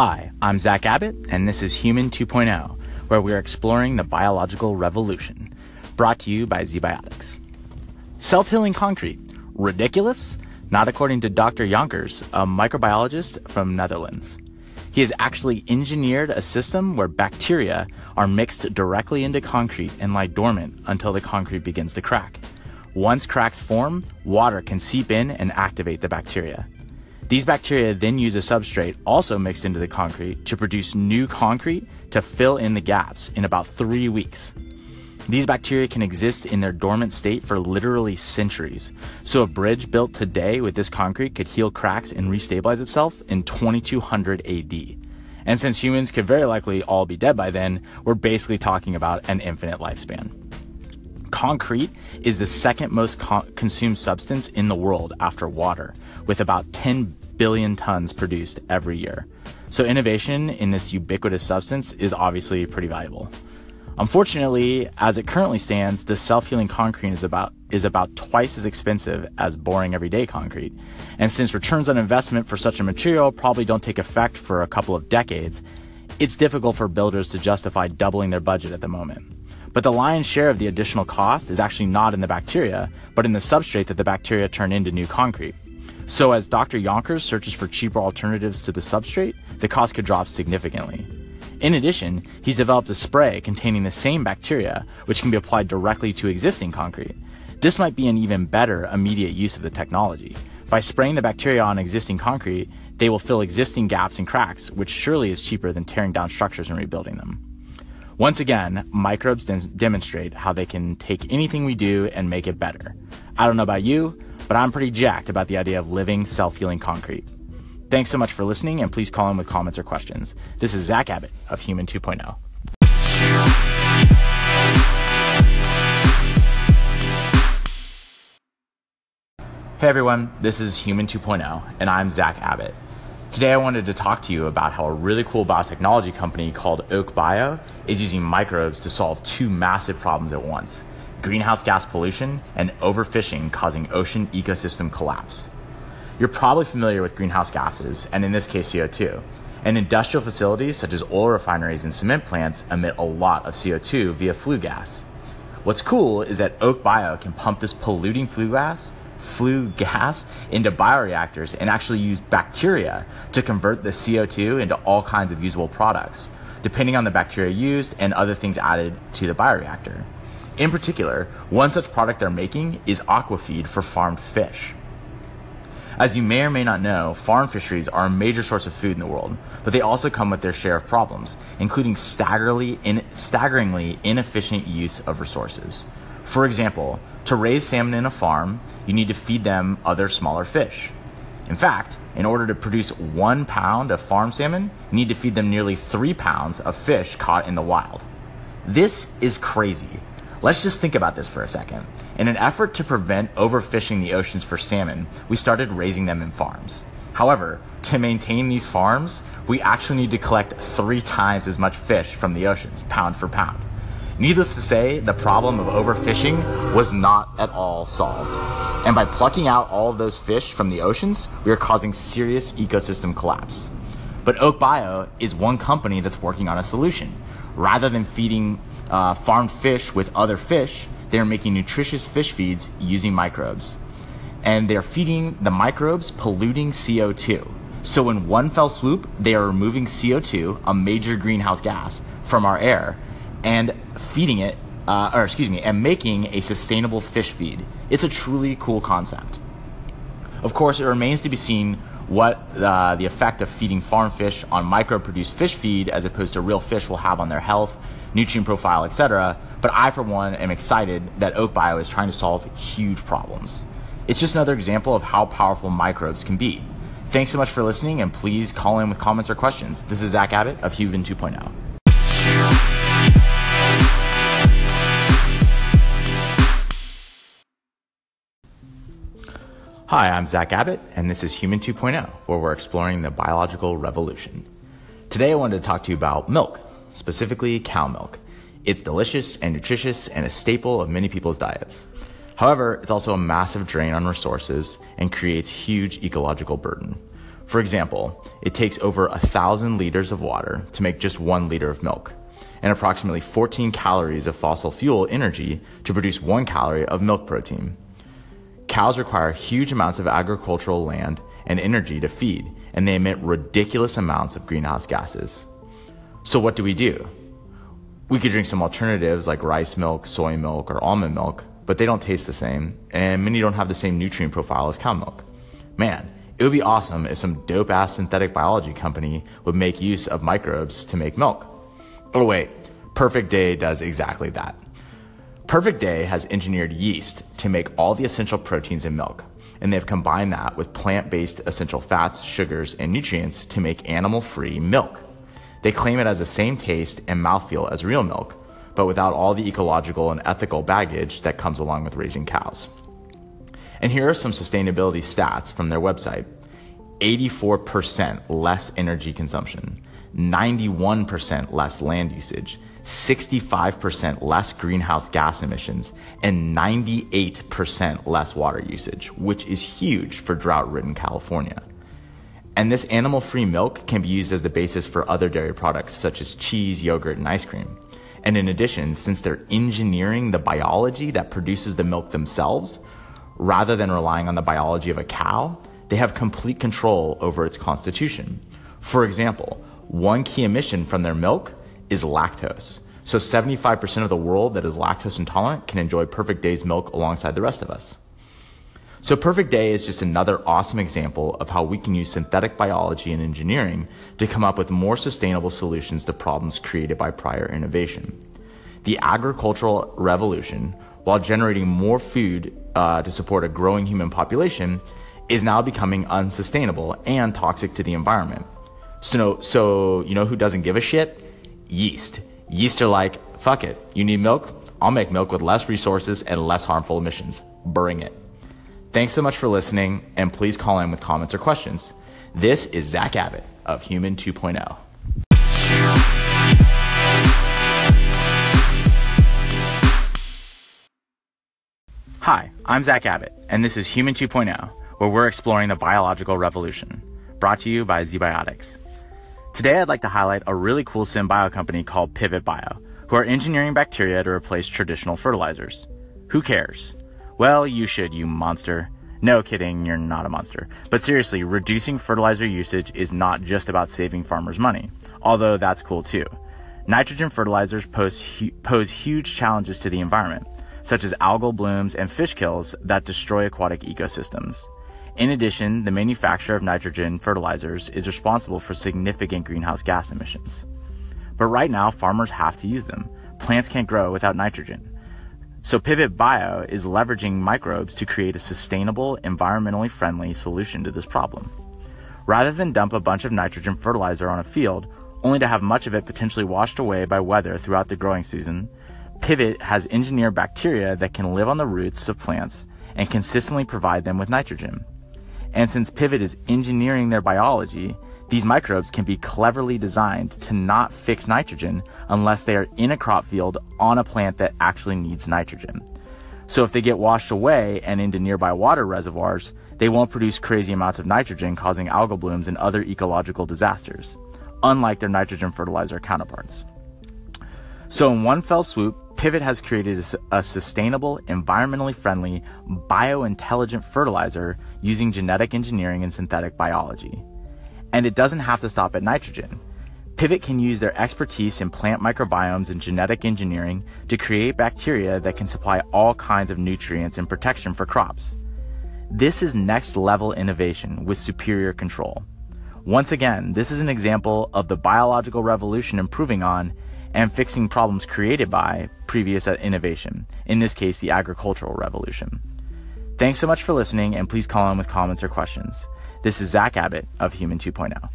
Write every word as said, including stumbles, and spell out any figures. Hi, I'm Zach Abbott, and this is Human two point oh, where we are exploring the biological revolution, brought to you by ZBiotics. Self-healing concrete. Ridiculous? Not according to Doctor Jonkers, a microbiologist from Netherlands. He has actually engineered a system where bacteria are mixed directly into concrete and lie dormant until the concrete begins to crack. Once cracks form, water can seep in and activate the bacteria. These bacteria then use a substrate also mixed into the concrete to produce new concrete to fill in the gaps in about three weeks. These bacteria can exist in their dormant state for literally centuries, so a bridge built today with this concrete could heal cracks and restabilize itself in twenty-two hundred A D. And since humans could very likely all be dead by then, we're basically talking about an infinite lifespan. Concrete is the second most con- consumed substance in the world after water, with about ten billion tons produced every year. So innovation in this ubiquitous substance is obviously pretty valuable. Unfortunately, as it currently stands, the self-healing concrete is about is about twice as expensive as boring everyday concrete. And since returns on investment for such a material probably don't take effect for a couple of decades, it's difficult for builders to justify doubling their budget at the moment. But the lion's share of the additional cost is actually not in the bacteria, but in the substrate that the bacteria turn into new concrete. So as Doctor Jonkers searches for cheaper alternatives to the substrate, the cost could drop significantly. In addition, he's developed a spray containing the same bacteria, which can be applied directly to existing concrete. This might be an even better immediate use of the technology. By spraying the bacteria on existing concrete, they will fill existing gaps and cracks, which surely is cheaper than tearing down structures and rebuilding them. Once again, microbes de- demonstrate how they can take anything we do and make it better. I don't know about you, but I'm pretty jacked about the idea of living, self-healing concrete. Thanks so much for listening, and please call in with comments or questions. This is Zach Abbott of Human two point oh. Hey everyone, this is Human two point oh, and I'm Zach Abbott. Today I wanted to talk to you about how a really cool biotechnology company called Oak Bio is using microbes to solve two massive problems at once: greenhouse gas pollution and overfishing causing ocean ecosystem collapse. You're probably familiar with greenhouse gases, and in this case C O two, and industrial facilities such as oil refineries and cement plants emit a lot of C O two via flue gas. What's cool is that Oak Bio can pump this polluting flue gas flue gas into bioreactors and actually use bacteria to convert the C O two into all kinds of usable products, depending on the bacteria used and other things added to the bioreactor. In particular, one such product they're making is aquafeed for farmed fish. As you may or may not know, farm fisheries are a major source of food in the world, but they also come with their share of problems, including staggeringly, in, staggeringly inefficient use of resources. For example, to raise salmon in a farm, you need to feed them other smaller fish. In fact, in order to produce one pound of farm salmon, you need to feed them nearly three pounds of fish caught in the wild. This is crazy. Let's just think about this for a second. In an effort to prevent overfishing the oceans for salmon, we started raising them in farms. However, to maintain these farms, we actually need to collect three times as much fish from the oceans, pound for pound. Needless to say, the problem of overfishing was not at all solved. And by plucking out all of those fish from the oceans, we are causing serious ecosystem collapse. But Oak Bio is one company that's working on a solution. Rather than feeding uh, farmed fish with other fish, they're making nutritious fish feeds using microbes. And they're feeding the microbes polluting C O two. So in one fell swoop, they are removing C O two, a major greenhouse gas, from our air, and feeding it, uh, or excuse me, and making a sustainable fish feed. It's a truly cool concept. Of course, it remains to be seen what uh, the effect of feeding farm fish on micro-produced fish feed as opposed to real fish will have on their health, nutrient profile, et cetera. But I, for one, am excited that Oak Bio is trying to solve huge problems. It's just another example of how powerful microbes can be. Thanks so much for listening, and please call in with comments or questions. This is Zach Abbott of Human two point oh. Hi, I'm Zach Abbott, and this is Human two point oh, where we're exploring the biological revolution. Today I wanted to talk to you about milk, specifically cow milk. It's delicious and nutritious and a staple of many people's diets. However, it's also a massive drain on resources and creates huge ecological burden. For example, it takes over one thousand liters of water to make just one liter of milk, and approximately fourteen calories of fossil fuel energy to produce one calorie of milk protein. Cows require huge amounts of agricultural land and energy to feed, and they emit ridiculous amounts of greenhouse gases. So what do we do? We could drink some alternatives like rice milk, soy milk, or almond milk, but they don't taste the same, and many don't have the same nutrient profile as cow milk. Man, it would be awesome if some dope-ass synthetic biology company would make use of microbes to make milk. Oh wait, Perfect Day does exactly that. Perfect Day has engineered yeast to make all the essential proteins in milk, and they've combined that with plant-based essential fats, sugars, and nutrients to make animal-free milk. They claim it has the same taste and mouthfeel as real milk, but without all the ecological and ethical baggage that comes along with raising cows. And here are some sustainability stats from their website. eighty-four percent less energy consumption, ninety-one percent less land usage, sixty-five percent less greenhouse gas emissions, and ninety-eight percent less water usage, which is huge for drought-ridden California. And this animal-free milk can be used as the basis for other dairy products such as cheese, yogurt, and ice cream. And in addition, since they're engineering the biology that produces the milk themselves, rather than relying on the biology of a cow, they have complete control over its constitution. For example, one key emission from their milk is lactose. So seventy-five percent of the world that is lactose intolerant can enjoy Perfect Day's milk alongside the rest of us. So Perfect Day is just another awesome example of how we can use synthetic biology and engineering to come up with more sustainable solutions to problems created by prior innovation. The agricultural revolution, while generating more food uh, to support a growing human population, is now becoming unsustainable and toxic to the environment. So, so you know who doesn't give a shit? Yeast. Yeast are like, fuck it, you need milk? I'll make milk with less resources and less harmful emissions. Bring it. Thanks so much for listening, and please call in with comments or questions. This is Zach Abbott of Human two point oh. Hi, I'm Zach Abbott, and this is Human two point oh, where we're exploring the biological revolution, brought to you by ZBiotics. Today, I'd like to highlight a really cool SynBio company called Pivot Bio, who are engineering bacteria to replace traditional fertilizers. Who cares? Well, you should, you monster. No kidding, you're not a monster. But seriously, reducing fertilizer usage is not just about saving farmers money, although that's cool too. Nitrogen fertilizers pose, hu- pose huge challenges to the environment, such as algal blooms and fish kills that destroy aquatic ecosystems. In addition, the manufacture of nitrogen fertilizers is responsible for significant greenhouse gas emissions. But right now, farmers have to use them. Plants can't grow without nitrogen. So Pivot Bio is leveraging microbes to create a sustainable, environmentally friendly solution to this problem. Rather than dump a bunch of nitrogen fertilizer on a field, only to have much of it potentially washed away by weather throughout the growing season, Pivot has engineered bacteria that can live on the roots of plants and consistently provide them with nitrogen. And since Pivot is engineering their biology, these microbes can be cleverly designed to not fix nitrogen unless they are in a crop field on a plant that actually needs nitrogen. So if they get washed away and into nearby water reservoirs, they won't produce crazy amounts of nitrogen causing algal blooms and other ecological disasters, unlike their nitrogen fertilizer counterparts. So in one fell swoop, Pivot has created a sustainable, environmentally friendly, bio-intelligent fertilizer using genetic engineering and synthetic biology. And it doesn't have to stop at nitrogen. Pivot can use their expertise in plant microbiomes and genetic engineering to create bacteria that can supply all kinds of nutrients and protection for crops. This is next level innovation with superior control. Once again, this is an example of the biological revolution improving on and fixing problems created by previous innovation, in this case, the agricultural revolution. Thanks so much for listening, and please call in with comments or questions. This is Zach Abbott of Human two point oh.